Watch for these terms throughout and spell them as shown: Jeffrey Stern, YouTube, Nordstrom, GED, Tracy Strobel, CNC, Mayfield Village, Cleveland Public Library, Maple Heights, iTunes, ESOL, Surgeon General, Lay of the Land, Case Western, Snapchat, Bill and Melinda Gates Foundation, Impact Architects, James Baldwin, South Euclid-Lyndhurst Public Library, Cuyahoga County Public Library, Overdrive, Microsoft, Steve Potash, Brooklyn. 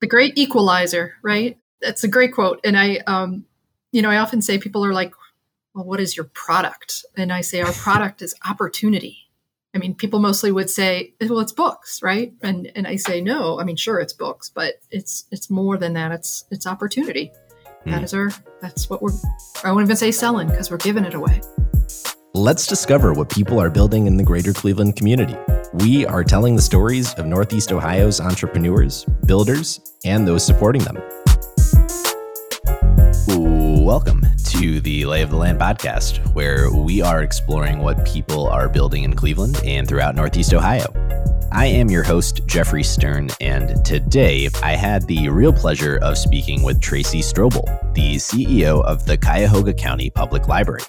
the great equalizer, right? That's a great quote. And I often say, people are like, well, what is your product? And I say, our product is opportunity. I mean, people mostly would say, well, it's books, right? And I say, no, I mean, sure, it's books, but it's more than that. It's opportunity. That's what I wouldn't even say selling, because we're giving it away. Let's discover what people are building in the greater Cleveland community. We are telling the stories of Northeast Ohio's entrepreneurs, builders, and those supporting them. Welcome to the Lay of the Land podcast, where we are exploring what people are building in Cleveland and throughout Northeast Ohio. I am your host, Jeffrey Stern, and today I had the real pleasure of speaking with Tracy Strobel, the CEO of the Cuyahoga County Public Library.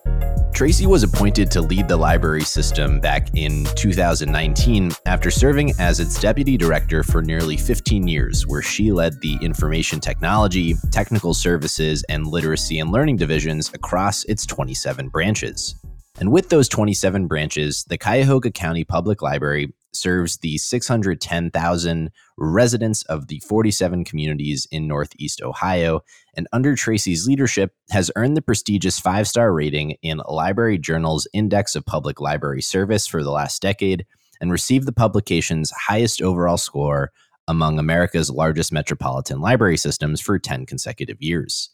Tracy was appointed to lead the library system back in 2019 after serving as its deputy director for nearly 15 years, where she led the information technology, technical services, and literacy and learning divisions across its 27 branches. And with those 27 branches, the Cuyahoga County Public Library serves the 610,000 residents of the 47 communities in Northeast Ohio, and under Tracy's leadership has earned the prestigious 5-star rating in Library Journal's Index of Public Library Service for the last decade, and received the publication's highest overall score among America's largest metropolitan library systems for 10 consecutive years.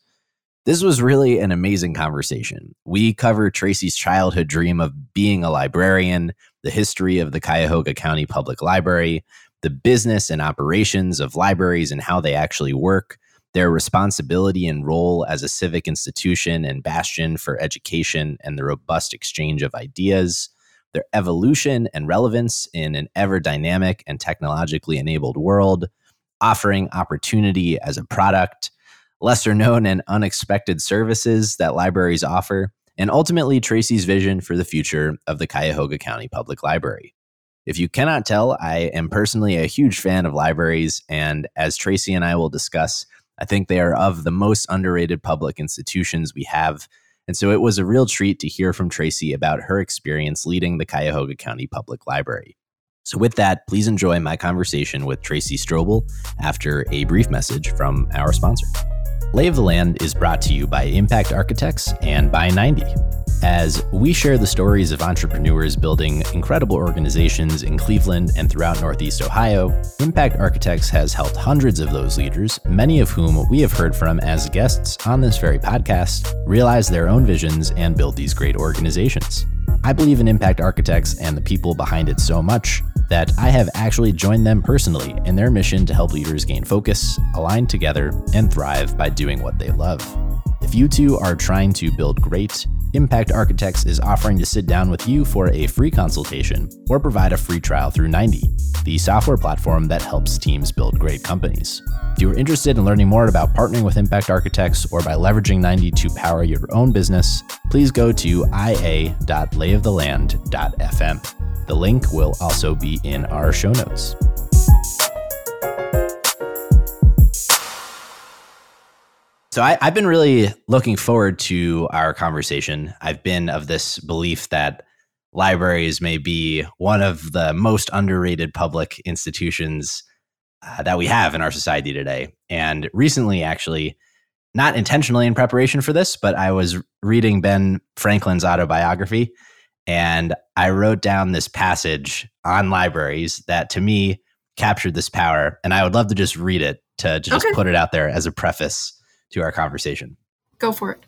This was really an amazing conversation. We cover Tracy's childhood dream of being a librarian, the history of the Cuyahoga County Public Library, the business and operations of libraries and how they actually work, their responsibility and role as a civic institution and bastion for education and the robust exchange of ideas, their evolution and relevance in an ever-dynamic and technologically enabled world, offering opportunity as a product, lesser-known and unexpected services that libraries offer, and ultimately Tracy's vision for the future of the Cuyahoga County Public Library. If you cannot tell, I am personally a huge fan of libraries, and as Tracy and I will discuss, I think they are of the most underrated public institutions we have, and so it was a real treat to hear from Tracy about her experience leading the Cuyahoga County Public Library. So with that, please enjoy my conversation with Tracy Strobel after a brief message from our sponsor. Lay of the Land is brought to you by Impact Architects and by 90. As we share the stories of entrepreneurs building incredible organizations in Cleveland and throughout Northeast Ohio, Impact Architects has helped hundreds of those leaders, many of whom we have heard from as guests on this very podcast, realize their own visions and build these great organizations. I believe in Impact Architects and the people behind it so much that I have actually joined them personally in their mission to help leaders gain focus, align together, and thrive by doing what they love. If you too are trying to build great, Impact Architects is offering to sit down with you for a free consultation or provide a free trial through 90, the software platform that helps teams build great companies. If you are interested in learning more about partnering with Impact Architects or by leveraging 90 to power your own business, please go to ia.layoftheland.fm. The link will also be in our show notes. So I've been really looking forward to our conversation. I've been of this belief that libraries may be one of the most underrated public institutions that we have in our society today. And recently, actually, not intentionally in preparation for this, but I was reading Ben Franklin's autobiography, and I wrote down this passage on libraries that to me captured this power. And I would love to just read it to just put it out there as a preface to our conversation. Go for it.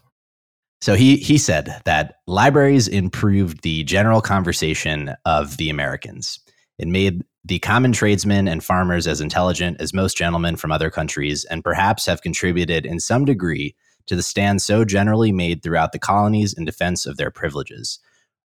So he said that libraries improved the general conversation of the Americans. It made the common tradesmen and farmers as intelligent as most gentlemen from other countries, and perhaps have contributed in some degree to the stand so generally made throughout the colonies in defense of their privileges.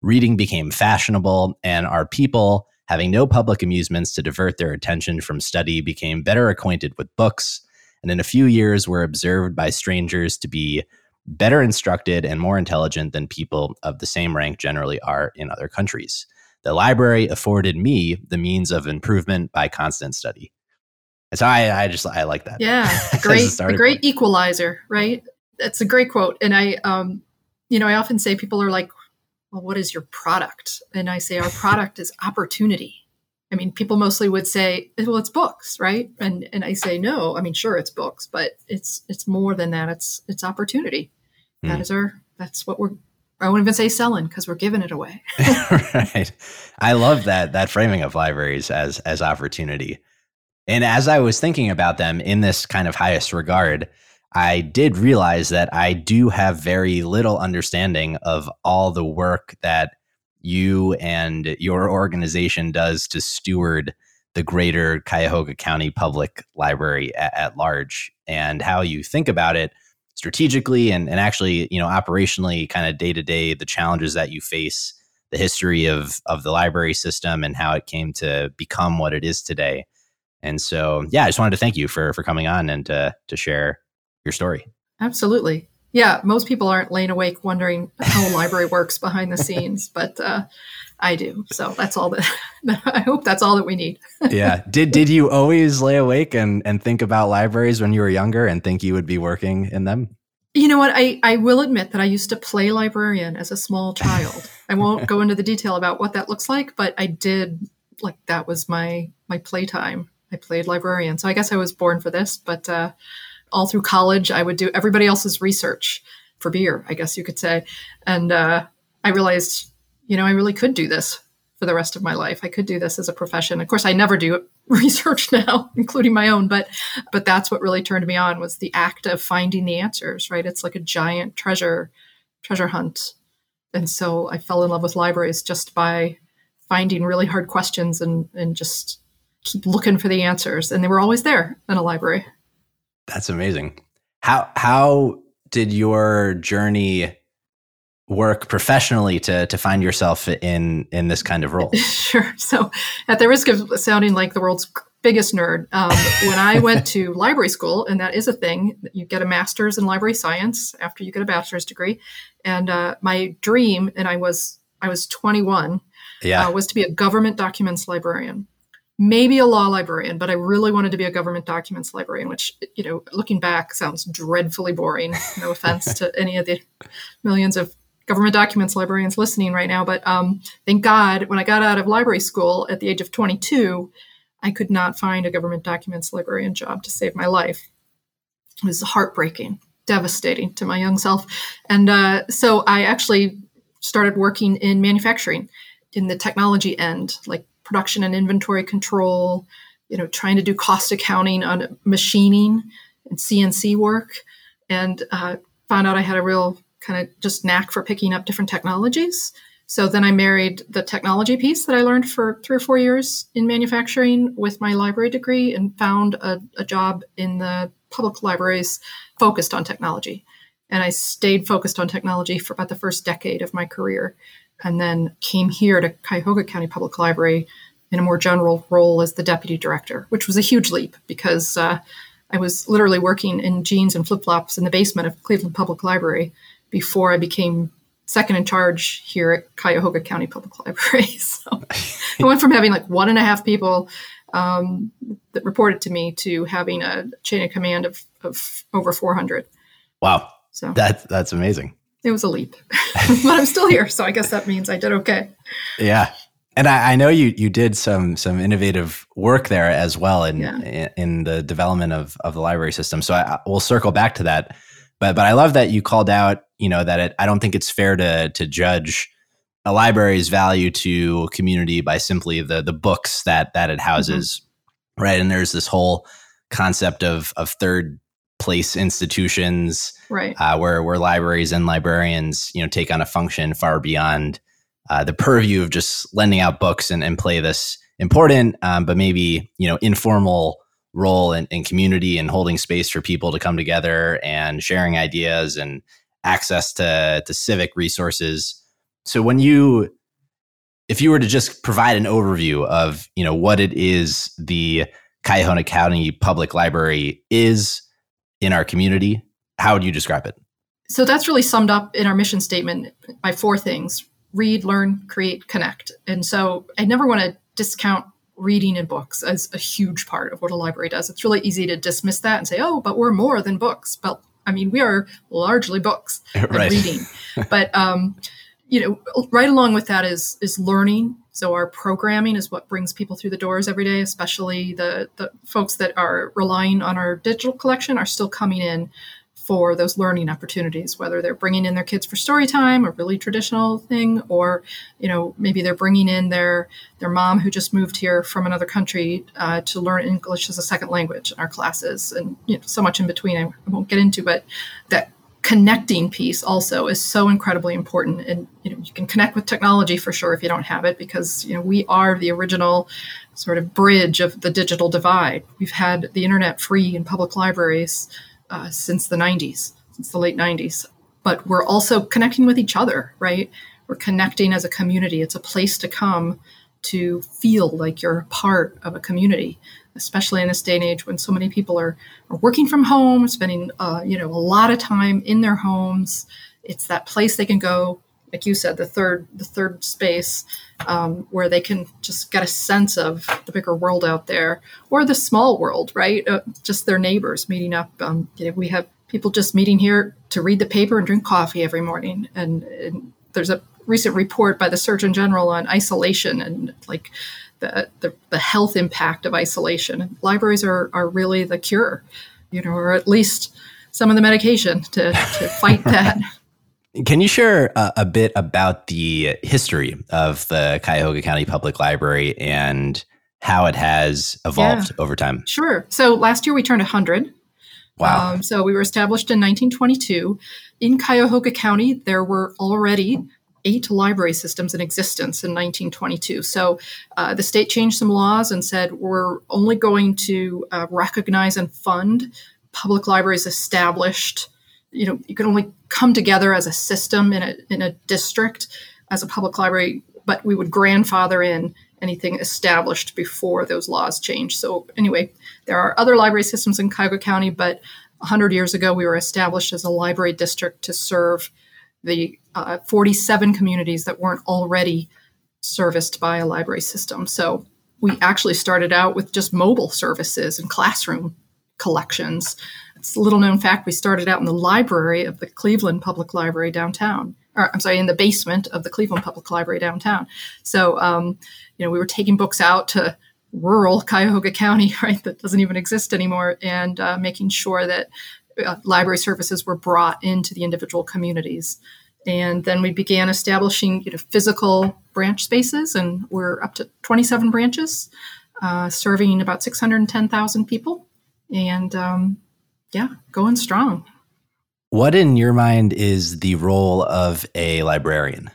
Reading became fashionable, and our people, having no public amusements to divert their attention from study, became better acquainted with books, and in a few years were observed by strangers to be better instructed and more intelligent than people of the same rank generally are in other countries. The library afforded me the means of improvement by constant study. And so I like that. Yeah, the great equalizer, right? That's a great quote. And I often say, people are like, well, what is your product? And I say, our product is opportunity. I mean, people mostly would say, well, it's books, right? And I say, no, I mean, sure, it's books, but it's more than that. It's opportunity. That is that's what I wouldn't even say selling, because we're giving it away. Right. I love that framing of libraries as opportunity. And as I was thinking about them in this kind of highest regard, I did realize that I do have very little understanding of all the work that you and your organization does to steward the greater Cuyahoga County Public Library at large, and how you think about it strategically and actually, you know, operationally, kind of day to day, the challenges that you face, the history of the library system and how it came to become what it is today. And so, yeah, I just wanted to thank you for coming on and to share your story. Absolutely. Yeah, most people aren't laying awake wondering how a library works behind the scenes, but I do. So that's all that I hope that's all that we need. Yeah. Did you always lay awake and think about libraries when you were younger and think you would be working in them? You know what? I will admit that I used to play librarian as a small child. I won't go into the detail about what that looks like, but I did, like, that was my playtime. I played librarian. So I guess I was born for this, but all through college, I would do everybody else's research for beer, I guess you could say. And I realized, you know, I really could do this for the rest of my life. I could do this as a profession. Of course, I never do research now, including my own, but that's what really turned me on, was the act of finding the answers, right? It's like a giant treasure hunt. And so I fell in love with libraries just by finding really hard questions and just keep looking for the answers. And they were always there in a library. That's amazing. How did your journey work professionally to find yourself in this kind of role? Sure. So at the risk of sounding like the world's biggest nerd, when I went to library school, and that is a thing, you get a master's in library science after you get a bachelor's degree. And my dream, and I was 21, was to be a government documents librarian. Maybe a law librarian, but I really wanted to be a government documents librarian, which, you know, looking back sounds dreadfully boring. No offense to any of the millions of government documents librarians listening right now. But thank God, when I got out of library school at the age of 22, I could not find a government documents librarian job to save my life. It was heartbreaking, devastating to my young self. And so I actually started working in manufacturing, in the technology end, like production and inventory control, you know, trying to do cost accounting on machining and CNC work, and found out I had a real kind of just knack for picking up different technologies. So then I married the technology piece that I learned for 3 or 4 years in manufacturing with my library degree, and found a job in the public libraries focused on technology. And I stayed focused on technology for about the first decade of my career. And then came here to Cuyahoga County Public Library in a more general role as the deputy director, which was a huge leap, because I was literally working in jeans and flip-flops in the basement of Cleveland Public Library before I became second in charge here at Cuyahoga County Public Library. So I went from having like 1.5 people that reported to me to having a chain of command of over 400. Wow. So that's amazing. It was a leap, but I'm still here. So I guess that means I did okay. Yeah. And I know you did some innovative work there as well in the development of the library system. So we'll circle back to that. But I love that you called out, you know, that I don't think it's fair to judge a library's value to a community by simply the books that it houses. Mm-hmm. Right. And there's this whole concept of third place institutions, right, where libraries and librarians, you know, take on a function far beyond the purview of just lending out books and play this important, but maybe, you know, informal role in community and holding space for people to come together and sharing ideas and access to civic resources. So if you were to just provide an overview of, you know, what it is the Cuyahoga County Public Library is in our community, how would you describe it? So that's really summed up in our mission statement by 4 things: read, learn, create, connect. And so I never want to discount reading and books as a huge part of what a library does. It's really easy to dismiss that and say, oh, but we're more than books. But I mean, we are largely books and reading. But right along with that is learning. So our programming is what brings people through the doors every day, especially the folks that are relying on our digital collection are still coming in for those learning opportunities, whether they're bringing in their kids for story time, a really traditional thing, or, maybe they're bringing in their mom who just moved here from another country to learn English as a second language in our classes, and so much in between I won't get into, but that connecting piece also is so incredibly important. And you can connect with technology for sure if you don't have it, because we are the original sort of bridge of the digital divide. We've had the internet free in public libraries since the 90s, since the late 90s. But we're also connecting with each other, right? We're connecting as a community. It's a place to come to feel like you're a part of a community, especially in this day and age when so many people are working from home, spending a lot of time in their homes. It's that place they can go, like you said, the third space where they can just get a sense of the bigger world out there, or the small world, right? Just their neighbors meeting up. We have people just meeting here to read the paper and drink coffee every morning. And there's a recent report by the Surgeon General on isolation and like the health impact of isolation. Libraries are really the cure, or at least some of the medication to fight that. Can you share a bit about the history of the Cuyahoga County Public Library and how it has evolved over time? Sure. So last year we turned 100. Wow. So we were established in 1922. In Cuyahoga County, there were already 8 library systems in existence in 1922. So the state changed some laws and said, we're only going to recognize and fund public libraries established. You can only come together as a system in a district as a public library, but we would grandfather in anything established before those laws changed. So anyway, there are other library systems in Cuyahoga County, but 100 years ago, we were established as a library district to serve the 47 communities that weren't already serviced by a library system. So we actually started out with just mobile services and classroom collections. It's a little known fact. We started out in the library of the Cleveland Public Library downtown, in the basement of the Cleveland Public Library downtown. So, we were taking books out to rural Cuyahoga County, right, that doesn't even exist anymore, and making sure that library services were brought into the individual communities. And then we began establishing physical branch spaces, and we're up to 27 branches, serving about 610,000 people, and going strong. What in your mind is the role of a librarian?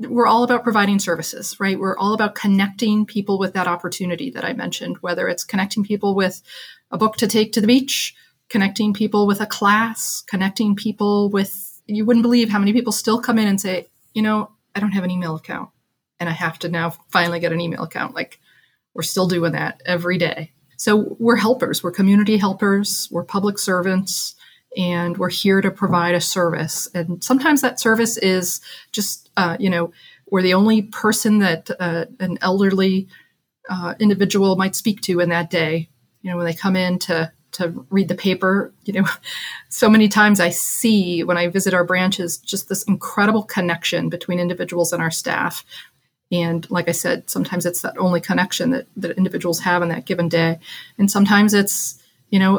We're all about providing services, right? We're all about connecting people with that opportunity that I mentioned, whether it's connecting people with a book to take to the beach, connecting people with a class, connecting people with, you wouldn't believe how many people still come in and say, I don't have an email account and I have to now finally get an email account. Like, we're still doing that every day. So we're helpers, we're community helpers, we're public servants, and we're here to provide a service. And sometimes that service is just, we're the only person that an elderly individual might speak to in that day. When they come in to read the paper, so many times I see when I visit our branches, just this incredible connection between individuals and our staff. And like I said, sometimes it's that only connection that individuals have on that given day. And sometimes it's,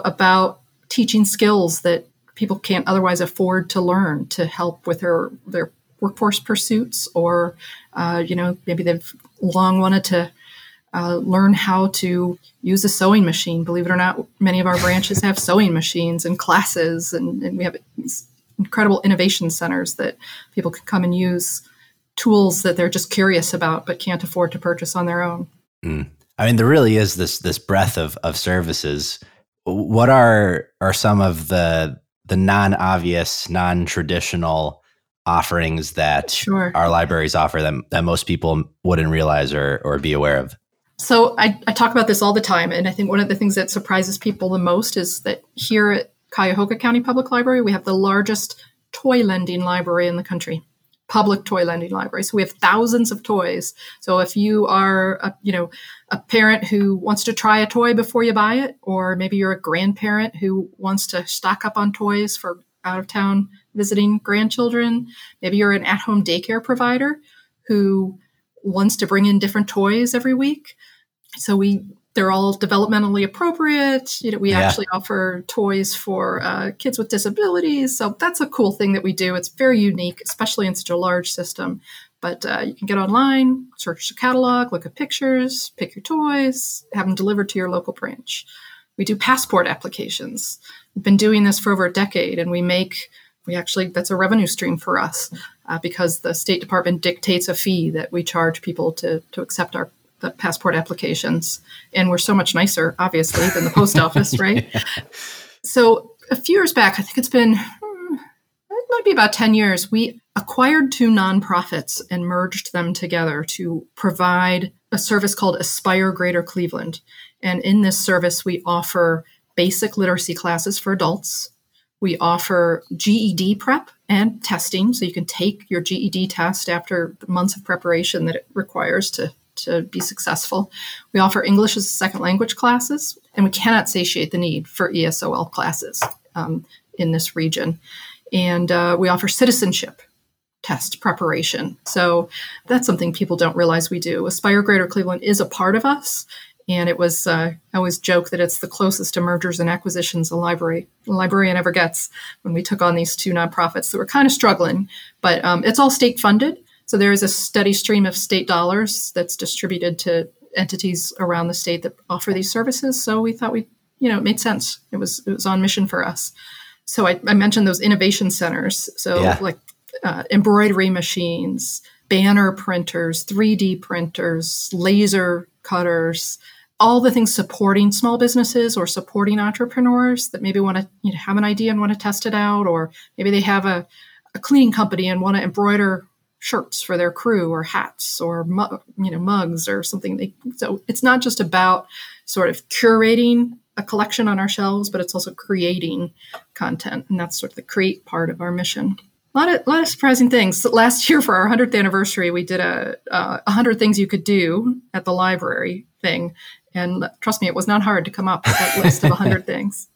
about teaching skills that people can't otherwise afford to learn to help with their workforce pursuits, or, maybe they've long wanted to learn how to use a sewing machine. Believe it or not, many of our branches have sewing machines and classes, and we have these incredible innovation centers that people can come and use tools that they're just curious about but can't afford to purchase on their own. I mean, there really is this breadth of services. What are some of the non-obvious, non-traditional offerings that our libraries offer that most people wouldn't realize or be aware of? So I talk about this all the time, and I think one of the things that surprises people the most is that here at Cuyahoga County Public Library, we have the largest toy lending library in the country, public toy lending library. So we have thousands of toys. So if you are a parent who wants to try a toy before you buy it, or maybe you're a grandparent who wants to stock up on toys for out of town visiting grandchildren. Maybe you're an at-home daycare provider who wants to bring in different toys every week. So they're all developmentally appropriate. We actually offer toys for kids with disabilities. So that's a cool thing that we do. It's very unique, especially in such a large system. But you can get online, search the catalog, look at pictures, pick your toys, have them delivered to your local branch. We do passport applications. We've been doing this for over a decade, and that's a revenue stream for us because the State Department dictates a fee that we charge people to accept the passport applications. And we're so much nicer, obviously, than the post office, right? Yeah. So a few years back, I think it's been, it might be about 10 years, we acquired two nonprofits and merged them together to provide a service called Aspire Greater Cleveland. And in this service, we offer basic literacy classes for adults. We offer GED prep and testing, so you can take your GED test after the months of preparation that it requires to be successful. We offer English as a second language classes, and we cannot satiate the need for ESOL classes in this region. And we offer citizenship test preparation. So that's something people don't realize we do. Aspire Greater Cleveland is a part of us. And it was, I always joke that it's the closest to mergers and acquisitions a librarian ever gets when we took on these two nonprofits that were kind of struggling. But it's all state funded. So there is a steady stream of state dollars that's distributed to entities around the state that offer these services. So we thought it made sense. It was on mission for us. So I mentioned those innovation centers. So embroidery machines, banner printers, 3D printers, laser cutters, all the things supporting small businesses or supporting entrepreneurs that maybe want to have an idea and want to test it out, or maybe they have a cleaning company and want to embroider shirts for their crew or hats or mugs or something. So it's not just about sort of curating a collection on our shelves, but it's also creating content, and that's sort of the create part of our mission. A lot of surprising things. Last year for our 100th anniversary, we did a 100 things you could do at the library thing. And trust me, it was not hard to come up with that list of 100 things.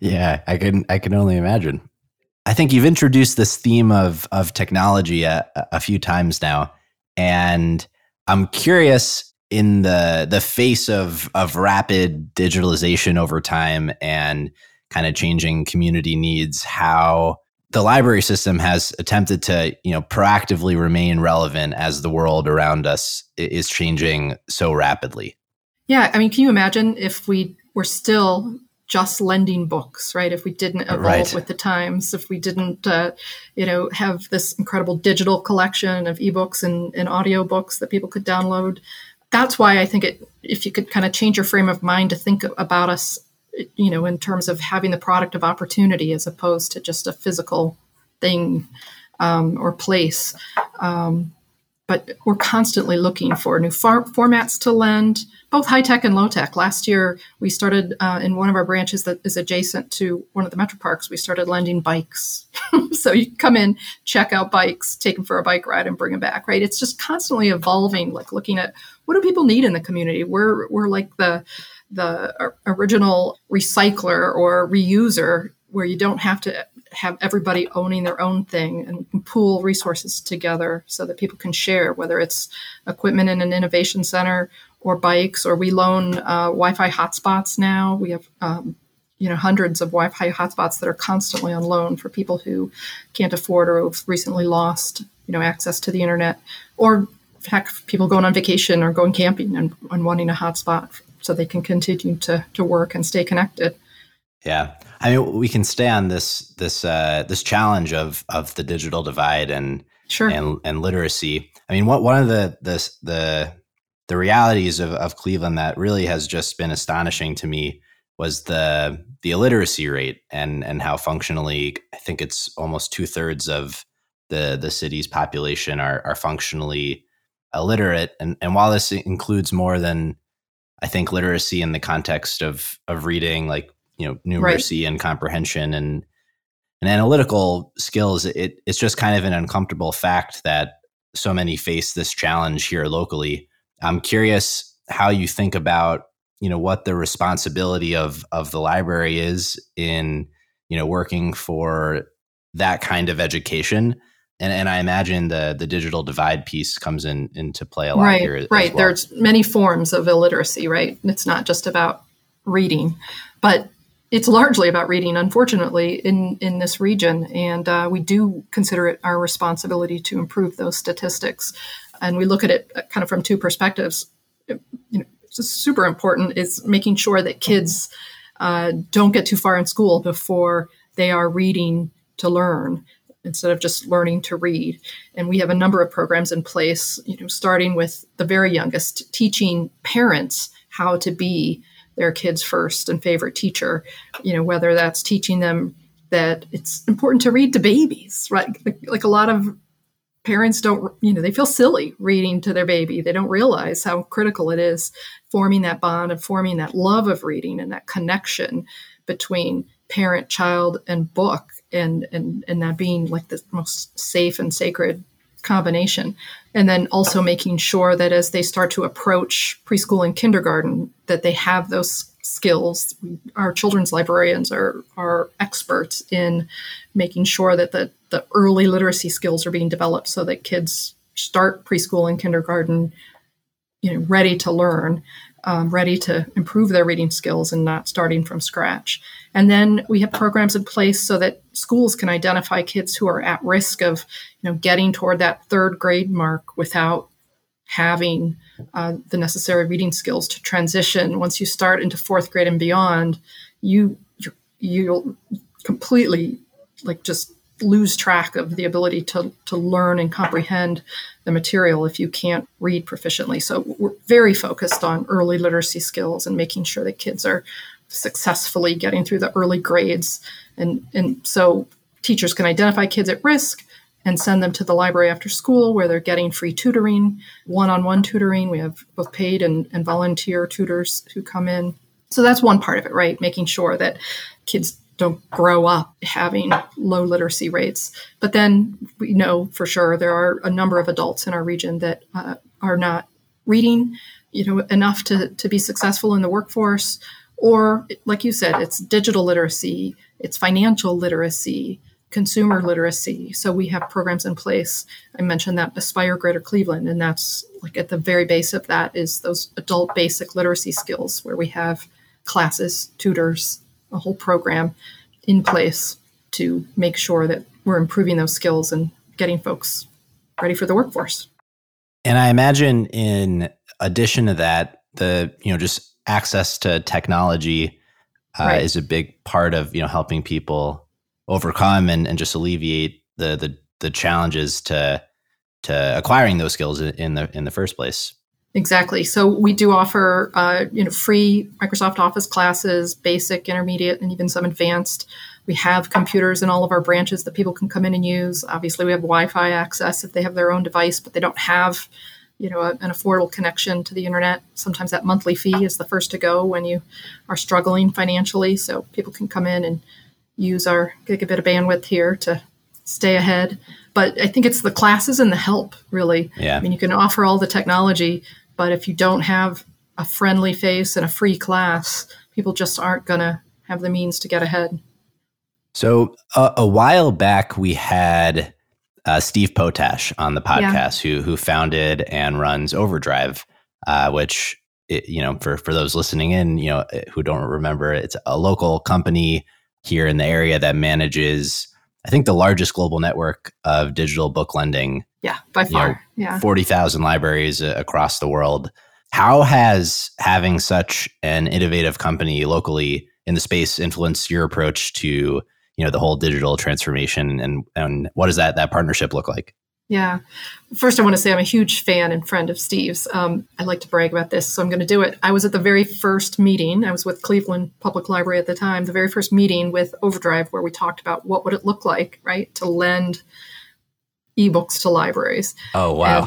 Yeah, I can only imagine. I think you've introduced this theme of technology a few times now. And I'm curious, in the face of rapid digitalization over time and kind of changing community needs, how the library system has attempted to, proactively remain relevant as the world around us is changing so rapidly. Yeah. I mean, can you imagine if we were still just lending books, right? If we didn't evolve with the times, if we didn't, have this incredible digital collection of ebooks and audio books that people could download. That's why I think if you could kind of change your frame of mind to think about us, in terms of having the product of opportunity as opposed to just a physical thing or place. But we're constantly looking for new formats to lend, both high tech and low tech. Last year, we started in one of our branches that is adjacent to one of the metro parks. We started lending bikes. So you come in, check out bikes, take them for a bike ride and bring them back, right? It's just constantly evolving, like looking at what do people need in the community? We're like the original recycler or reuser, where you don't have to have everybody owning their own thing, and we can pool resources together so that people can share, whether it's equipment in an innovation center or bikes, or we loan Wi-Fi hotspots now. We have hundreds of Wi-Fi hotspots that are constantly on loan for people who can't afford or have recently lost access to the internet, or in fact, people going on vacation or going camping and wanting a hotspot so they can continue to work and stay connected. Yeah. I mean, we can stay on this challenge of the digital divide and literacy. I mean, one of the realities of Cleveland that really has just been astonishing to me was the illiteracy rate and how functionally, I think it's almost 2/3 of the city's population are functionally illiterate. And while this includes more than, I think, literacy in the context of reading, like, numeracy and comprehension and analytical skills, it's just kind of an uncomfortable fact that so many face this challenge here locally. I'm curious how you think about, what the responsibility of the library is in, working for that kind of education. And I imagine the digital divide piece comes into play a lot here as well. Right. There's many forms of illiteracy, right? It's not just about reading, but it's largely about reading, unfortunately, in this region. And we do consider it our responsibility to improve those statistics. And we look at it kind of from two perspectives. It's super important is making sure that kids don't get too far in school before they are reading to learn instead of just learning to read. And we have a number of programs in place, starting with the very youngest, teaching parents how to be their kids' first and favorite teacher, whether that's teaching them that it's important to read to babies, right? Like a lot of parents don't, they feel silly reading to their baby. They don't realize how critical it is, forming that bond and forming that love of reading and that connection between parent, child, and book, and that being like the most safe and sacred combination. And then also making sure that as they start to approach preschool and kindergarten, that they have those skills. Our children's librarians are experts in making sure that the early literacy skills are being developed so that kids start preschool and kindergarten, ready to learn, ready to improve their reading skills and not starting from scratch. And then we have programs in place so that schools can identify kids who are at risk of, getting toward that third grade mark without having the necessary reading skills to transition. Once you start into fourth grade and beyond, you'll completely just lose track of the ability to learn and comprehend the material if you can't read proficiently. So we're very focused on early literacy skills and making sure that kids are successfully getting through the early grades. And so teachers can identify kids at risk and send them to the library after school where they're getting free tutoring, one-on-one tutoring. We have both paid and volunteer tutors who come in. So that's one part of it, right? Making sure that kids don't grow up having low literacy rates. But then we know for sure there are a number of adults in our region that are not reading, enough to be successful in the workforce. Or, like you said, it's digital literacy, it's financial literacy, consumer literacy. So we have programs in place. I mentioned that Aspire Greater Cleveland, and that's at the very base of that is those adult basic literacy skills where we have classes, tutors, a whole program in place to make sure that we're improving those skills and getting folks ready for the workforce. And I imagine in addition to that, the, just access to technology right. is a big part of, helping people overcome and just alleviate the challenges to acquiring those skills in the first place. Exactly. So we do offer, free Microsoft Office classes, basic, intermediate, and even some advanced. We have computers in all of our branches that people can come in and use. Obviously, we have Wi-Fi access if they have their own device, but they don't have, an affordable connection to the internet. Sometimes that monthly fee is the first to go when you are struggling financially. So people can come in and use our gigabit of bandwidth here to stay ahead. But I think it's the classes and the help, really. Yeah. I mean, you can offer all the technology, but if you don't have a friendly face and a free class, people just aren't going to have the means to get ahead. So a while back, we had Steve Potash on the podcast, yeah. who founded and runs Overdrive, which, for those listening in, who don't remember, it's a local company here in the area that manages, I think, the largest global network of digital book lending. Yeah, by far. 40,000 libraries across the world. How has having such an innovative company locally in the space influenced your approach to, the whole digital transformation, and what does that partnership look like? Yeah. First, I want to say I'm a huge fan and friend of Steve's. I like to brag about this, so I'm going to do it. I was at the very first meeting. I was with Cleveland Public Library at the time, the very first meeting with Overdrive, where we talked about what would it look like, right, to lend ebooks to libraries. Oh, wow.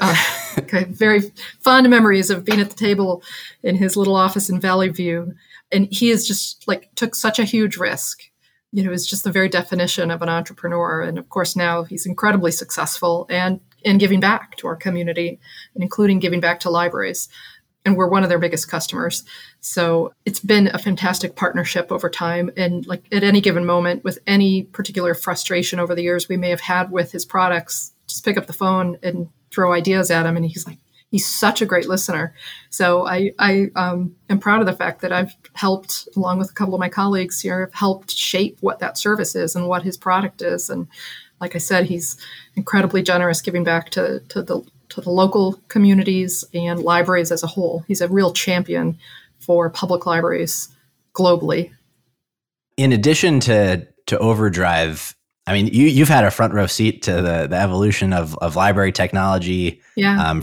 And, very fond memories of being at the table in his little office in Valley View. And he is just took such a huge risk. It's just the very definition of an entrepreneur. And of course, now he's incredibly successful and giving back to our community and including giving back to libraries. and we're one of their biggest customers. So it's been a fantastic partnership over time. And like at any given moment, with any particular frustration over the years we may have had with his products, just pick up the phone and throw ideas at him. And he's like, he's such a great listener. So I am proud of the fact that I've helped, along with a couple of my colleagues here, have helped shape what that service is and what his product is. And like I said, he's incredibly generous, giving back to the local communities and libraries as a whole. He's a real champion for public libraries globally. In addition to Overdrive, I mean, you've had a front row seat to the evolution of library technology,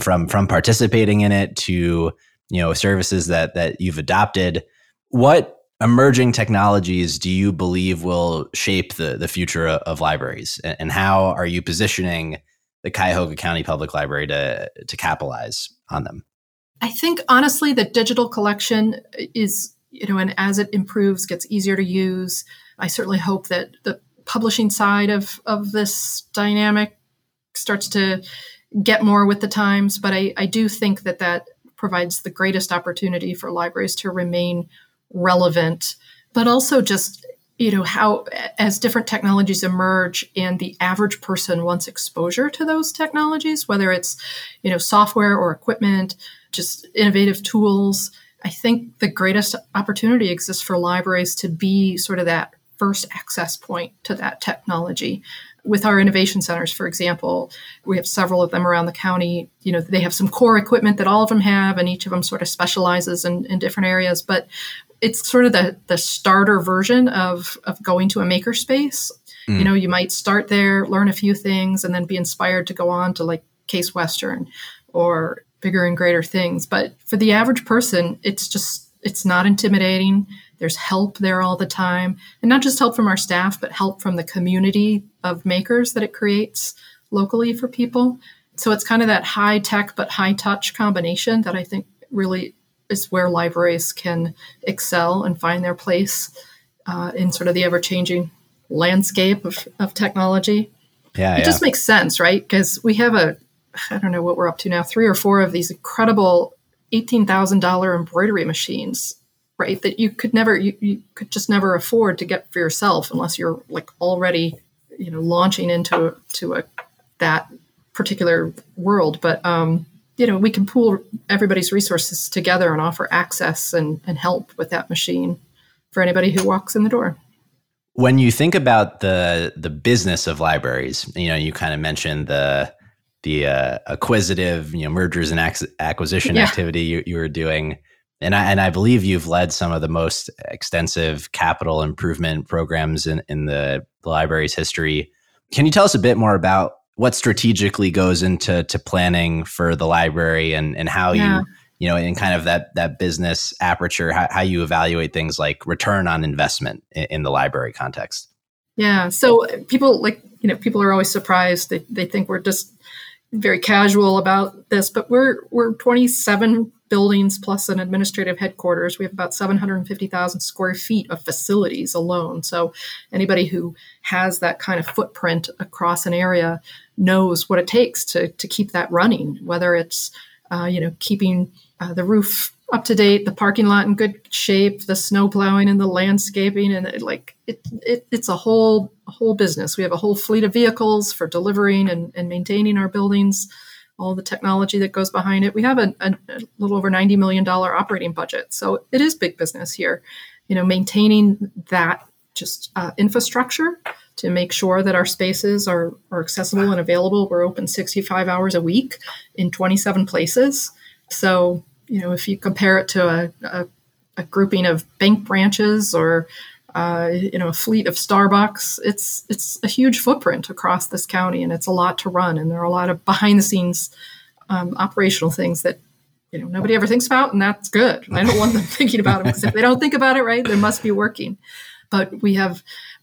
from participating in it to, you know, services that you've adopted. What emerging technologies do you believe will shape the future of libraries, and how are you positioning the Cuyahoga County Public Library to capitalize on them? I think, honestly, the digital collection is, you know, and as it improves, gets easier to use. I certainly hope that the publishing side of this dynamic starts to get more with the times. But I do think that provides the greatest opportunity for libraries to remain relevant, but also just, you know, how as different technologies emerge and the average person wants exposure to those technologies, whether it's, you know, software or equipment, just innovative tools. I think the greatest opportunity exists for libraries to be sort of that first access point to that technology. With our innovation centers, for example, we have several of them around the county. You know, they have some core equipment that all of them have, and each of them sort of specializes in different areas. But it's sort of the starter version of going to a makerspace. You know, you might start there, learn a few things, and then be inspired to go on to like Case Western or bigger and greater things. But for the average person, it's not intimidating. There's help there all the time, and not just help from our staff, but help from the community of makers that it creates locally for people. So it's kind of that high tech, but high touch combination that I think really is where libraries can excel and find their place in sort of the ever changing landscape of technology. Yeah, it just makes sense, right? Because we have I don't know what we're up to now, 3 or 4 of these incredible $18,000 embroidery machines, right? That you could never, you could just never afford to get for yourself unless you're like already, you know, launching into that particular world. But, you know, we can pool everybody's resources together and offer access and help with that machine for anybody who walks in the door. When you think about the business of libraries, you know, you kind of mentioned the acquisitive, you know, mergers and acquisition activity you were doing. And I believe you've led some of the most extensive capital improvement programs in the library's history. Can you tell us a bit more about what strategically goes into planning for the library and how you know, in kind of that business aperture, how you evaluate things like return on investment in the library context? Yeah. So people people are always surprised. They think we're just very casual about this, but we're 27 buildings plus an administrative headquarters. We have about 750,000 square feet of facilities alone. So anybody who has that kind of footprint across an area knows what it takes to keep that running, whether it's, keeping the roof up to date, the parking lot in good shape, the snow plowing and the landscaping. And it's a whole business. We have a whole fleet of vehicles for delivering and maintaining our buildings, all the technology that goes behind it. We have a little over $90 million operating budget. So it is big business here, you know, maintaining that just infrastructure to make sure that our spaces are accessible and available. We're open 65 hours a week in 27 places. So, you know, if you compare it to a grouping of bank branches or, a fleet of Starbucks, it's a huge footprint across this county, and it's a lot to run. And there are a lot of behind the scenes operational things that, you know, nobody ever thinks about, and that's good. I don't want them thinking about it, because if they don't think about it, right, they must be working. But we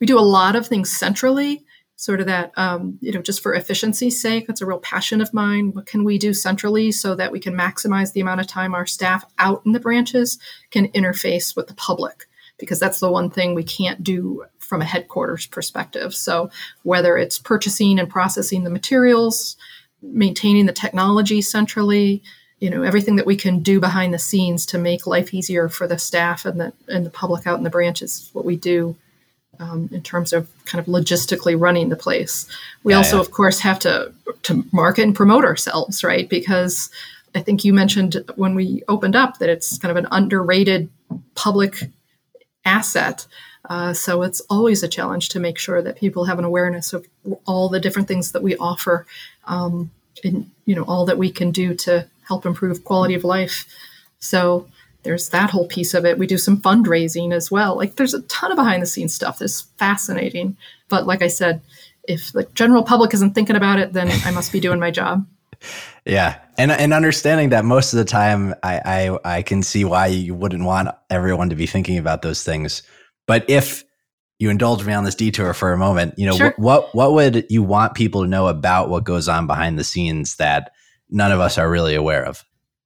do a lot of things centrally, sort of that, just for efficiency's sake. That's a real passion of mine. What can we do centrally so that we can maximize the amount of time our staff out in the branches can interface with the public? Because that's the one thing we can't do from a headquarters perspective. So whether it's purchasing and processing the materials, maintaining the technology centrally, you know, everything that we can do behind the scenes to make life easier for the staff and the public out in the branch is what we do in terms of kind of logistically running the place. We of course, have to market and promote ourselves, right? Because I think you mentioned when we opened up that it's kind of an underrated public asset. So it's always a challenge to make sure that people have an awareness of all the different things that we offer, and, you know, all that we can do to help improve quality of life. So there's that whole piece of it. We do some fundraising as well. Like, there's a ton of behind the scenes stuff that's fascinating. But like I said, if the general public isn't thinking about it, then I must be doing my job. Yeah. And understanding that most of the time, I can see why you wouldn't want everyone to be thinking about those things. But if you indulge me on this detour for a moment, you know, sure. what would you want people to know about what goes on behind the scenes that none of us are really aware of?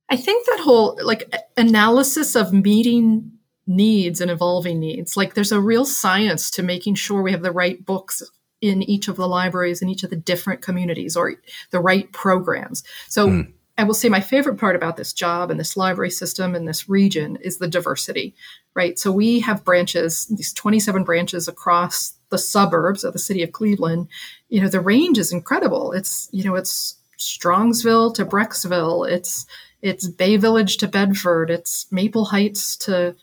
I think that whole like analysis of meeting needs and evolving needs, like there's a real science to making sure we have the right books in each of the libraries in each of the different communities or the right programs. So I will say my favorite part about this job and this library system and this region is the diversity, right? So we have branches, these 27 branches across the suburbs of the city of Cleveland. You know, the range is incredible. It's, you know, it's Strongsville to Brecksville. It's Bay Village to Bedford. It's Maple Heights to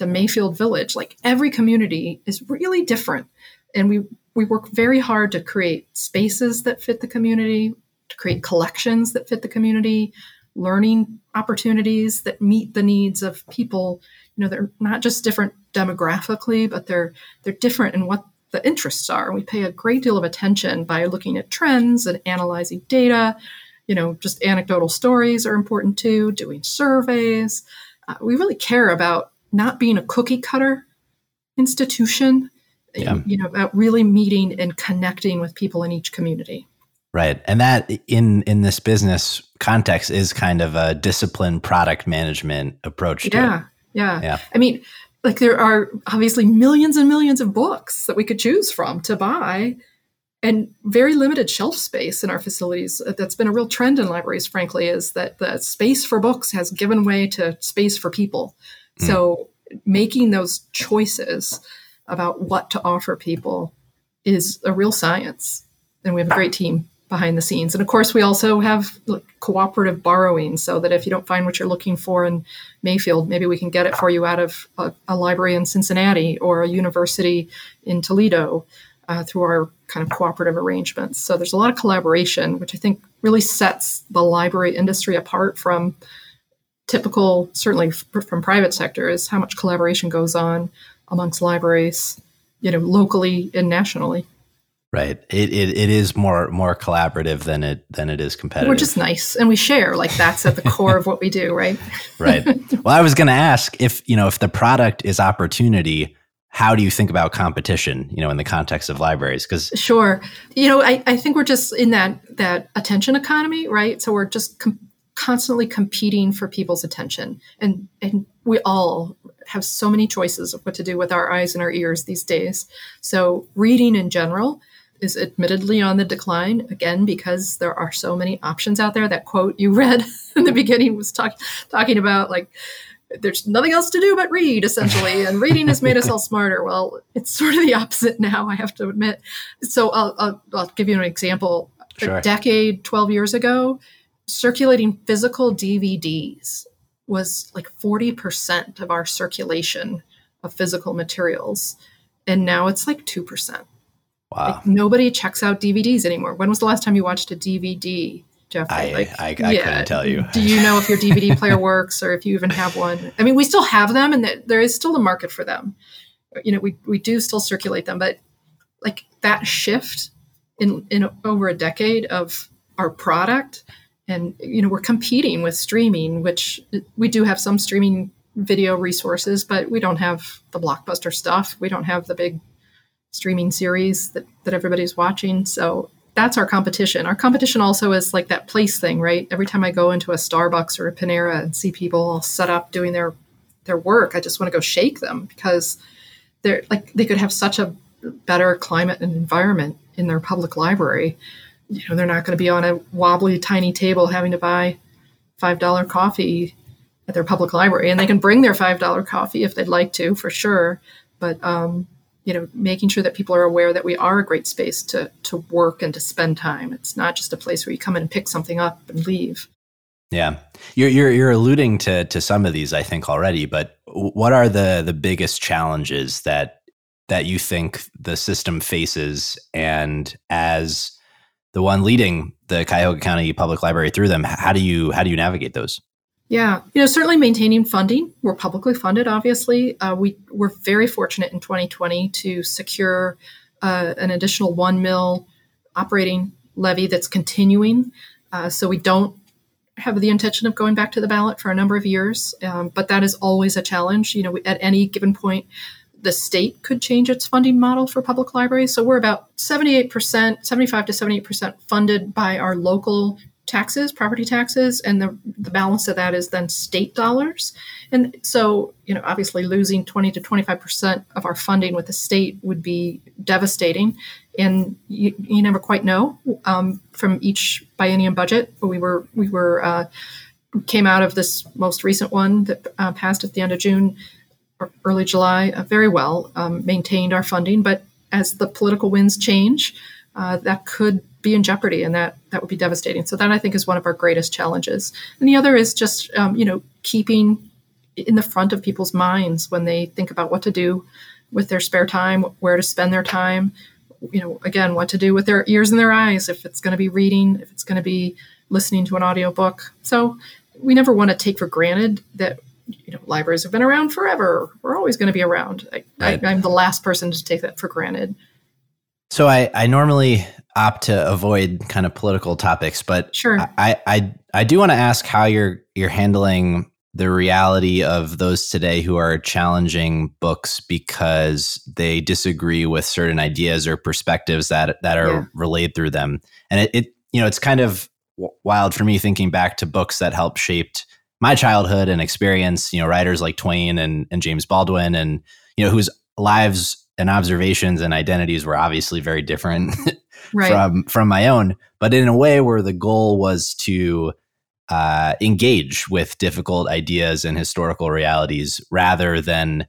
Mayfield Village. Like every community is really different. And we work very hard to create spaces that fit the community, to create collections that fit the community, learning opportunities that meet the needs of people. You know, they're not just different demographically, but they're different in what the interests are. And we pay a great deal of attention by looking at trends and analyzing data. You know, just anecdotal stories are important too, doing surveys. We really care about not being a cookie cutter institution. Yeah. You know, about really meeting and connecting with people in each community. Right. And that in this business context is kind of a disciplined product management approach to it. Yeah. I mean, like there are obviously millions and millions of books that we could choose from to buy and very limited shelf space in our facilities. That's been a real trend in libraries, frankly, is that the space for books has given way to space for people. Mm. So making those choices about what to offer people is a real science. And we have a great team behind the scenes. And of course, we also have cooperative borrowing so that if you don't find what you're looking for in Mayfield, maybe we can get it for you out of a library in Cincinnati or a university in Toledo through our kind of cooperative arrangements. So there's a lot of collaboration, which I think really sets the library industry apart from typical, certainly from private sector, is how much collaboration goes on amongst libraries, you know, locally and nationally. Right. It is more collaborative than it is competitive. We're just nice and we share. Like that's at the core of what we do, right? Right. Well, I was going to ask if the product is opportunity, how do you think about competition, you know, in the context of libraries? Because sure. You know, I think we're just in that attention economy, right? So we're just constantly competing for people's attention. And we all have so many choices of what to do with our eyes and our ears these days. So reading in general is admittedly on the decline, again, because there are so many options out there. That quote you read in the beginning was talking about, like, there's nothing else to do but read, essentially, and reading has made us all smarter. Well, it's sort of the opposite now, I have to admit. So I'll give you an example. Sure. A decade, 12 years ago, circulating physical DVDs was like 40% of our circulation of physical materials. And now it's like 2%. Wow. Like nobody checks out DVDs anymore. When was the last time you watched a DVD, Jeffrey? I couldn't tell you. Do you know if your DVD player works or if you even have one? I mean, we still have them and there is still a market for them. You know, we do still circulate them, but like that shift in over a decade of our product, and, you know, we're competing with streaming, which we do have some streaming video resources, but we don't have the blockbuster stuff. We don't have the big streaming series that everybody's watching. So that's our competition. Our competition also is like that place thing, right? Every time I go into a Starbucks or a Panera and see people all set up doing their work, I just want to go shake them because they're like, they could have such a better climate and environment in their public library. You know, they're not going to be on a wobbly, tiny table having to buy $5 coffee at their public library, and they can bring their $5 coffee if they'd like to, for sure. But, you know, making sure that people are aware that we are a great space to work and to spend time. It's not just a place where you come in and pick something up and leave. Yeah. You're alluding to some of these, I think, already, but what are the biggest challenges that you think the system faces? And as the one leading the Cuyahoga County Public Library through them, how do you navigate those? Yeah, you know, certainly maintaining funding. We're publicly funded, obviously. We're very fortunate in 2020 to secure an additional $1 million operating levy that's continuing. So we don't have the intention of going back to the ballot for a number of years, but that is always a challenge. You know, at any given point, the state could change its funding model for public libraries. So we're about 75 to 78% funded by our local taxes, property taxes, and the balance of that is then state dollars. And so, you know, obviously losing 20 to 25% of our funding with the state would be devastating. And you never quite know from each biennium budget. We came out of this most recent one that passed at the end of June or early July very well, maintained our funding. But as the political winds change, that could be in jeopardy, and that would be devastating. So that, I think, is one of our greatest challenges. And the other is just, you know, keeping in the front of people's minds when they think about what to do with their spare time, where to spend their time, you know, again, what to do with their ears and their eyes, if it's going to be reading, if it's going to be listening to an audiobook. So we never want to take for granted that, you know, libraries have been around forever. We're always going to be around. I'm the last person to take that for granted. So I normally opt to avoid kind of political topics, but sure. I do want to ask how you're handling the reality of those today who are challenging books because they disagree with certain ideas or perspectives that are relayed through them. And it you know, it's kind of wild for me thinking back to books that helped shaped my childhood and experience, you know, writers like Twain and James Baldwin, and, you know, whose lives and observations and identities were obviously very different right. from my own, but in a way where the goal was to engage with difficult ideas and historical realities rather than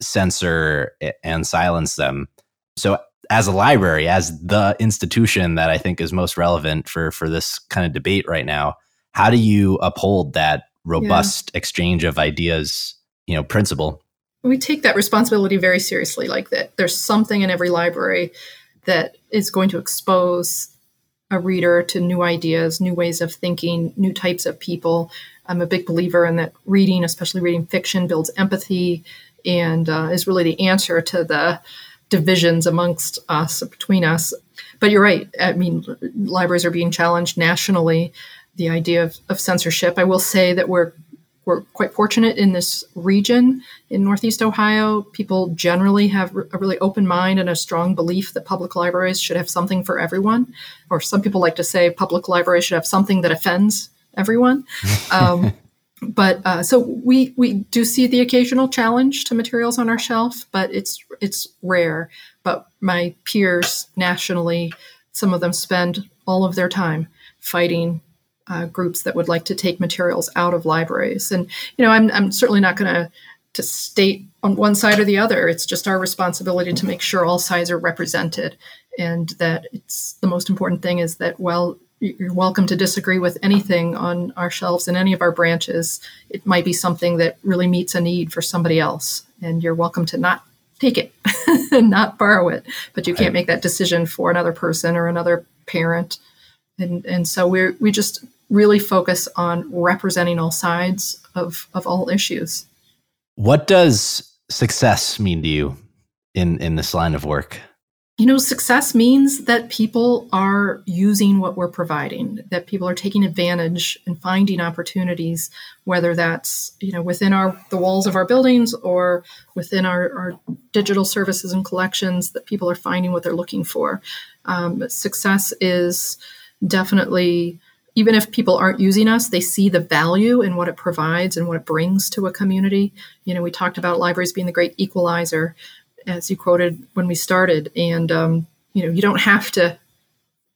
censor and silence them. So as a library, as the institution that I think is most relevant for this kind of debate right now, how do you uphold that robust exchange of ideas, you know, principle? We take that responsibility very seriously, like that there's something in every library that is going to expose a reader to new ideas, new ways of thinking, new types of people. I'm a big believer in that reading, especially reading fiction, builds empathy and is really the answer to the divisions amongst us, between us. But you're right. I mean, libraries are being challenged nationally, the idea of censorship. I will say that we're quite fortunate in this region in Northeast Ohio. People generally have a really open mind and a strong belief that public libraries should have something for everyone. Or some people like to say public libraries should have something that offends everyone. So we do see the occasional challenge to materials on our shelf, but it's rare. But my peers nationally, some of them spend all of their time fighting groups that would like to take materials out of libraries. And, you know, I'm certainly not going to state on one side or the other. It's just our responsibility to make sure all sides are represented, and that it's the most important thing is that, well, you're welcome to disagree with anything on our shelves in any of our branches. It might be something that really meets a need for somebody else, and you're welcome to not take it and not borrow it, but you can't make that decision for another person or another parent. And so we just really focus on representing all sides of all issues. What does success mean to you in this line of work? You know, success means that people are using what we're providing, that people are taking advantage and finding opportunities, whether that's, you know, within the walls of our buildings or within our digital services and collections, that people are finding what they're looking for. Success is definitely, even if people aren't using us, they see the value in what it provides and what it brings to a community. You know, we talked about libraries being the great equalizer, as you quoted when we started. And, you know, you don't have to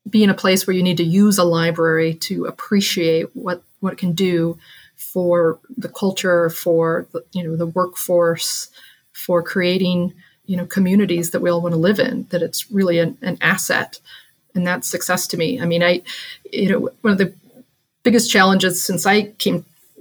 be in a place where you need to use a library to appreciate what what it can do for the culture, for the workforce, for creating communities that we all want to live in. That it's really an asset, and that's success to me. I mean, one of the biggest challenges since I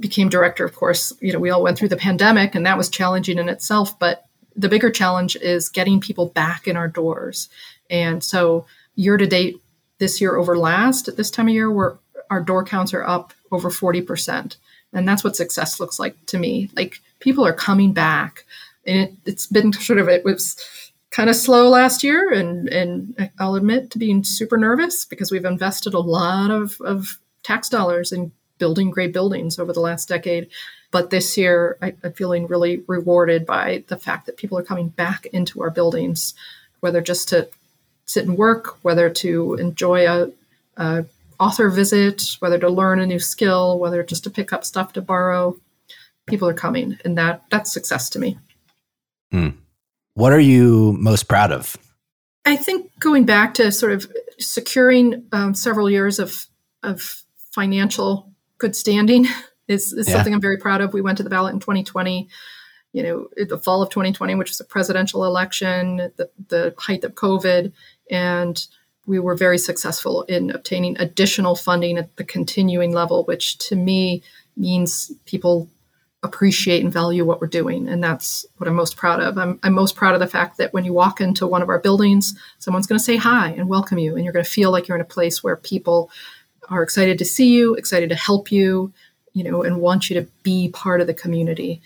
became director, of course, we all went through the pandemic, and that was challenging in itself. But the bigger challenge is getting people back in our doors. And so year to date, this year over last, at this time of year, our door counts are up over 40%. And that's what success looks like to me. Like, people are coming back. And it's been it was kind of slow last year. And I'll admit to being super nervous because we've invested a lot of tax dollars in building great buildings over the last decade. But this year, I'm feeling really rewarded by the fact that people are coming back into our buildings, whether just to sit and work, whether to enjoy a author visit, whether to learn a new skill, whether just to pick up stuff to borrow. People are coming, and that's success to me. What are you most proud of? I think going back to sort of securing several years of financial good standing is something I'm very proud of. We went to the ballot in 2020, the fall of 2020, which was a presidential election, the height of COVID, and we were very successful in obtaining additional funding at the continuing level, which to me means people appreciate and value what we're doing. And that's what I'm most proud of. I'm most proud of the fact that when you walk into one of our buildings, someone's going to say hi and welcome you. And you're going to feel like you're in a place where people are excited to see you, excited to help you, and want you to be part of the community.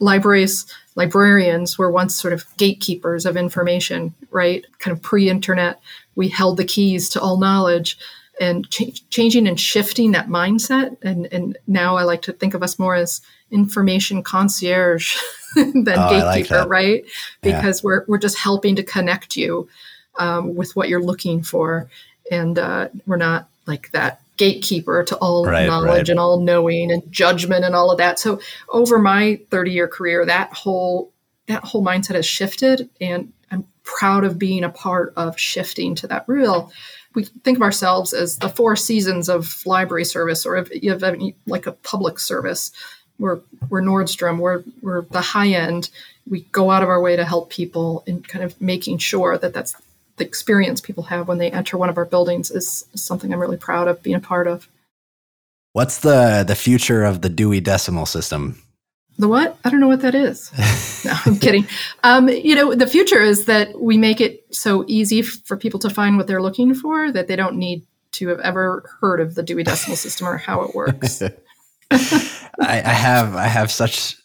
Librarians were once sort of gatekeepers of information, right? Kind of pre-internet, we held the keys to all knowledge, and changing and shifting that mindset. And now I like to think of us more as information concierge than gatekeeper, right? Because we're just helping to connect you with what you're looking for. And we're not like that gatekeeper to all knowledge and all knowing and judgment and all of that. So over my 30-year career, that whole mindset has shifted, and I'm proud of being a part of shifting to that. We think of ourselves as the four seasons of library service, or if you have like a public service. We're Nordstrom. We're the high end. We go out of our way to help people, and kind of making sure that that's the experience people have when they enter one of our buildings is something I'm really proud of being a part of. What's the future of the Dewey Decimal System? The what? I don't know what that is. No, I'm kidding. The future is that we make it so easy for people to find what they're looking for that they don't need to have ever heard of the Dewey Decimal System or how it works. I have such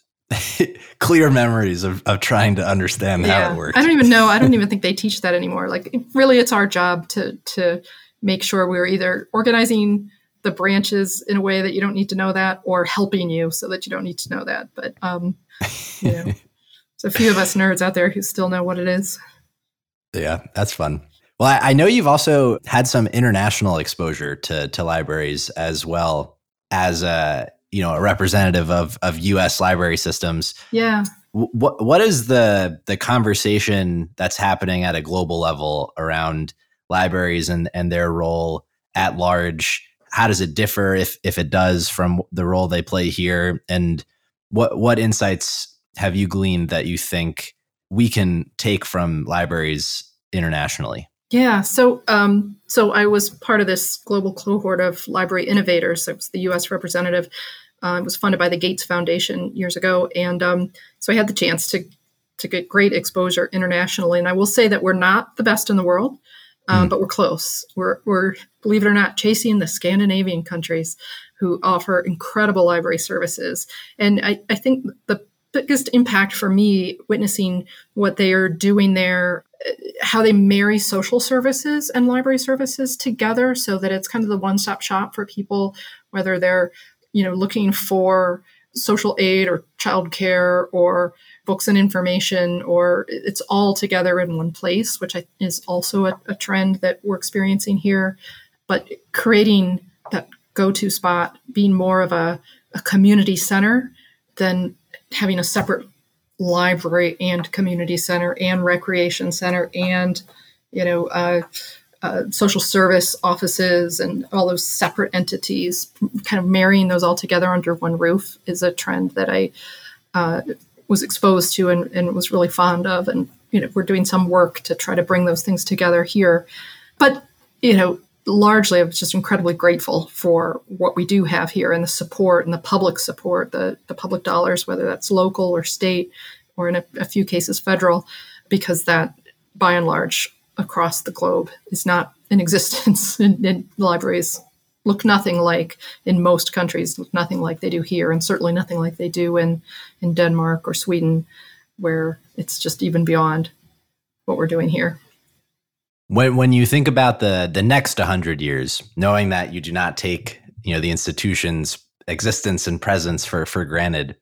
clear memories of trying to understand how it works. I don't even know. I don't even think they teach that anymore. Like, really, it's our job to make sure we're either organizing the branches in a way that you don't need to know that, or helping you so that you don't need to know that. But, there's a few of us nerds out there who still know what it is. Yeah, that's fun. Well, I know you've also had some international exposure to libraries, as well as a representative of U.S. library systems. Yeah. What is the conversation that's happening at a global level around libraries and their role at large? How does it differ, if it does, from the role they play here? And what insights have you gleaned that you think we can take from libraries internationally? Yeah. So I was part of this global cohort of library innovators. I was the U.S. representative. It was funded by the Gates Foundation years ago. And so I had the chance to get great exposure internationally. And I will say that we're not the best in the world, but we're close. We're, believe it or not, chasing the Scandinavian countries who offer incredible library services. And I think the biggest impact for me, witnessing what they are doing there, how they marry social services and library services together so that it's kind of the one-stop shop for people, whether they're looking for social aid or childcare or books and information, or it's all together in one place, which is also a trend that we're experiencing here. But creating that go-to spot, being more of a community center than having a separate library and community center and recreation center and social service offices and all those separate entities, kind of marrying those all together under one roof is a trend that I was exposed to and was really fond of. And, you know, we're doing some work to try to bring those things together here. But, you know, largely I was just incredibly grateful for what we do have here and the support and the public support, the public dollars, whether that's local or state or in a few cases federal, because that by and large across the globe is not in existence. And libraries look nothing like in most countries, look nothing like they do here, and certainly nothing like they do in Denmark or Sweden, where it's just even beyond what we're doing here. When you think about the next 100 years, knowing that you do not take, you know, the institution's existence and presence for granted,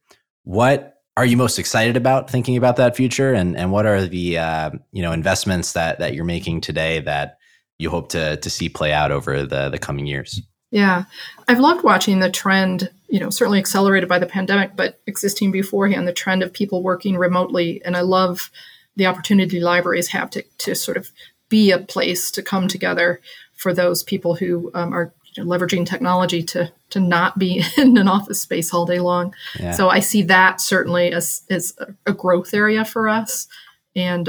what are you most excited about thinking about that future? And what are the investments that you're making today that you hope to see play out over the coming years? Yeah, I've loved watching the trend, you know, certainly accelerated by the pandemic, but existing beforehand, the trend of people working remotely. And I love the opportunity libraries have to sort of be a place to come together for those people who are leveraging technology to not be in an office space all day long. Yeah. So I see that certainly as a growth area for us. And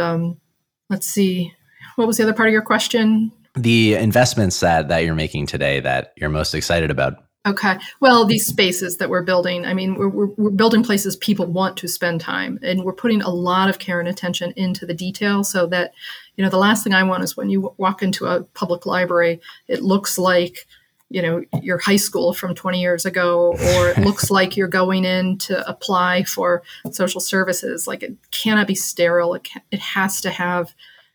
let's see, what was the other part of your question? The investments that you're making today that you're most excited about. Okay. Well, these spaces that we're building, I mean, we're building places people want to spend time, and we're putting a lot of care and attention into the detail so that, you know, the last thing I want is when you walk into a public library, it looks like, you know, your high school from 20 years ago, or it looks like you're going in to apply for social services. Like, it cannot be sterile. It has to have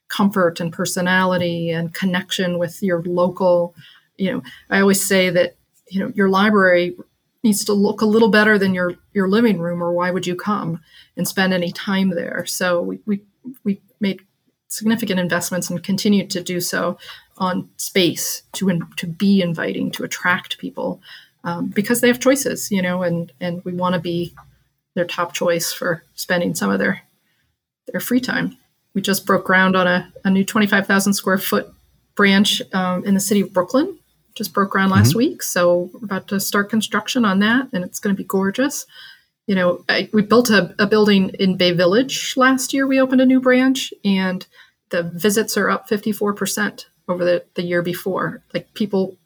comfort and personality and connection with your local, you know, I always say that, you know, your library needs to look a little better than your living room, or why would you come and spend any time there? So we made significant investments and continue to do so on space to be inviting, to attract people because they have choices, you know, and we want to be their top choice for spending some of their free time. We just broke ground on a new 25,000 square foot branch in the city of Brooklyn. Just broke ground last week. So we're about to start construction on that, and it's going to be gorgeous. You know, we built a building in Bay Village last year. We opened a new branch, and the visits are up 54% over the year before. Like, people,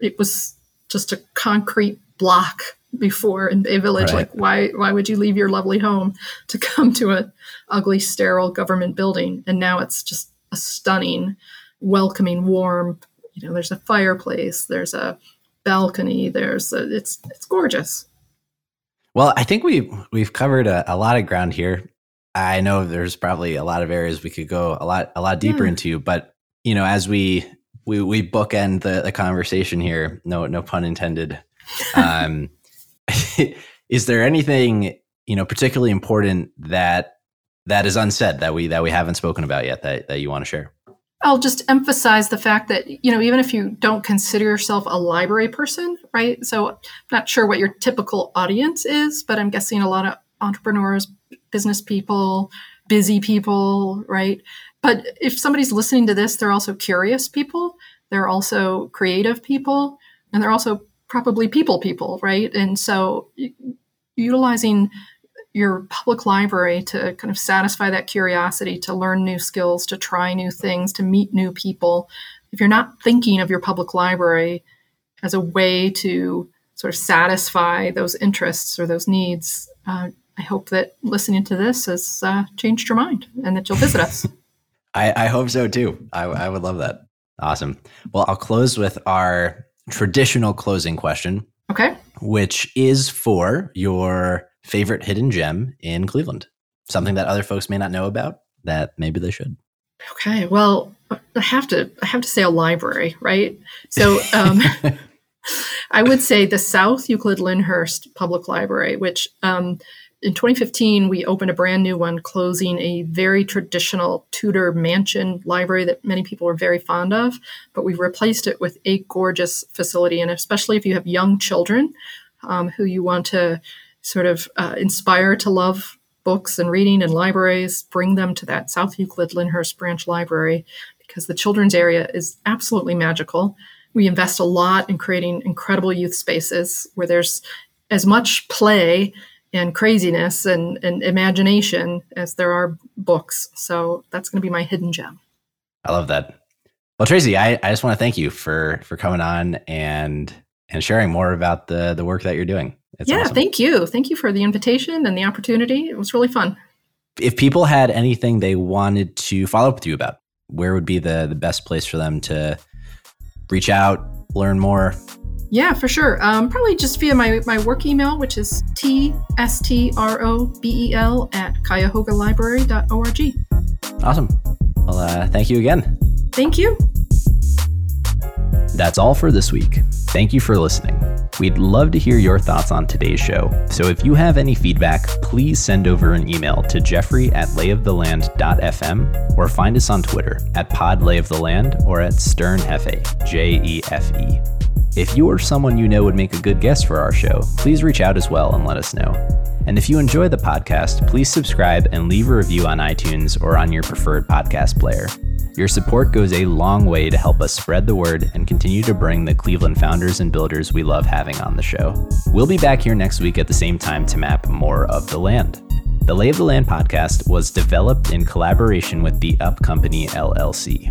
it was just a concrete block before in Bay Village. Right. Like, why would you leave your lovely home to come to an ugly, sterile government building? And now it's just a stunning, welcoming, warm, you know, there's a fireplace, there's a balcony, it's gorgeous. Well, I think we've covered a lot of ground here. I know there's probably a lot of areas we could go a lot deeper into, but, you know, as we bookend the conversation here, no pun intended. Is there anything, you know, particularly important that is unsaid that we haven't spoken about yet that you want to share? I'll just emphasize the fact that, you know, even if you don't consider yourself a library person, right? So I'm not sure what your typical audience is, but I'm guessing a lot of entrepreneurs, business people, busy people, right? But if somebody's listening to this, they're also curious people, they're also creative people, and they're also probably people, right? And so utilizing your public library to kind of satisfy that curiosity, to learn new skills, to try new things, to meet new people. If you're not thinking of your public library as a way to sort of satisfy those interests or those needs, I hope that listening to this has changed your mind and that you'll visit us. I hope so too. I would love that. Awesome. Well, I'll close with our traditional closing question. Okay. Which is for your favorite hidden gem in Cleveland, something that other folks may not know about that maybe they should. Okay. Well, I have to say a library, right? So I would say the South Euclid-Lyndhurst Public Library, which in 2015, we opened a brand new one, closing a very traditional Tudor mansion library that many people are very fond of, but we've replaced it with a gorgeous facility. And especially if you have young children who you want to sort of inspire to love books and reading and libraries, bring them to that South Euclid-Lyndhurst branch library, because the children's area is absolutely magical. We invest a lot in creating incredible youth spaces where there's as much play and craziness and imagination as there are books. So that's going to be my hidden gem. I love that. Well, Tracy, I just want to thank you for coming on and sharing more about the work that you're doing. It's awesome. Thank you. Thank you for the invitation and the opportunity. It was really fun. If people had anything they wanted to follow up with you about, where would be the best place for them to reach out, learn more? Yeah, for sure. Probably just via my work email, which is tstrobel@cuyahoga-library.org. Awesome. Well, thank you again. Thank you. That's all for this week. Thank you for listening. We'd love to hear your thoughts on today's show. So if you have any feedback, please send over an email to jeffrey@layoftheland.fm or find us on Twitter @podlayoftheland or @sternfe, J-E-F-E. If you or someone you know would make a good guest for our show, please reach out as well and let us know. And if you enjoy the podcast, please subscribe and leave a review on iTunes or on your preferred podcast player. Your support goes a long way to help us spread the word and continue to bring the Cleveland founders and builders we love having on the show. We'll be back here next week at the same time to map more of the land. The Lay of the Land podcast was developed in collaboration with The Up Company, LLC.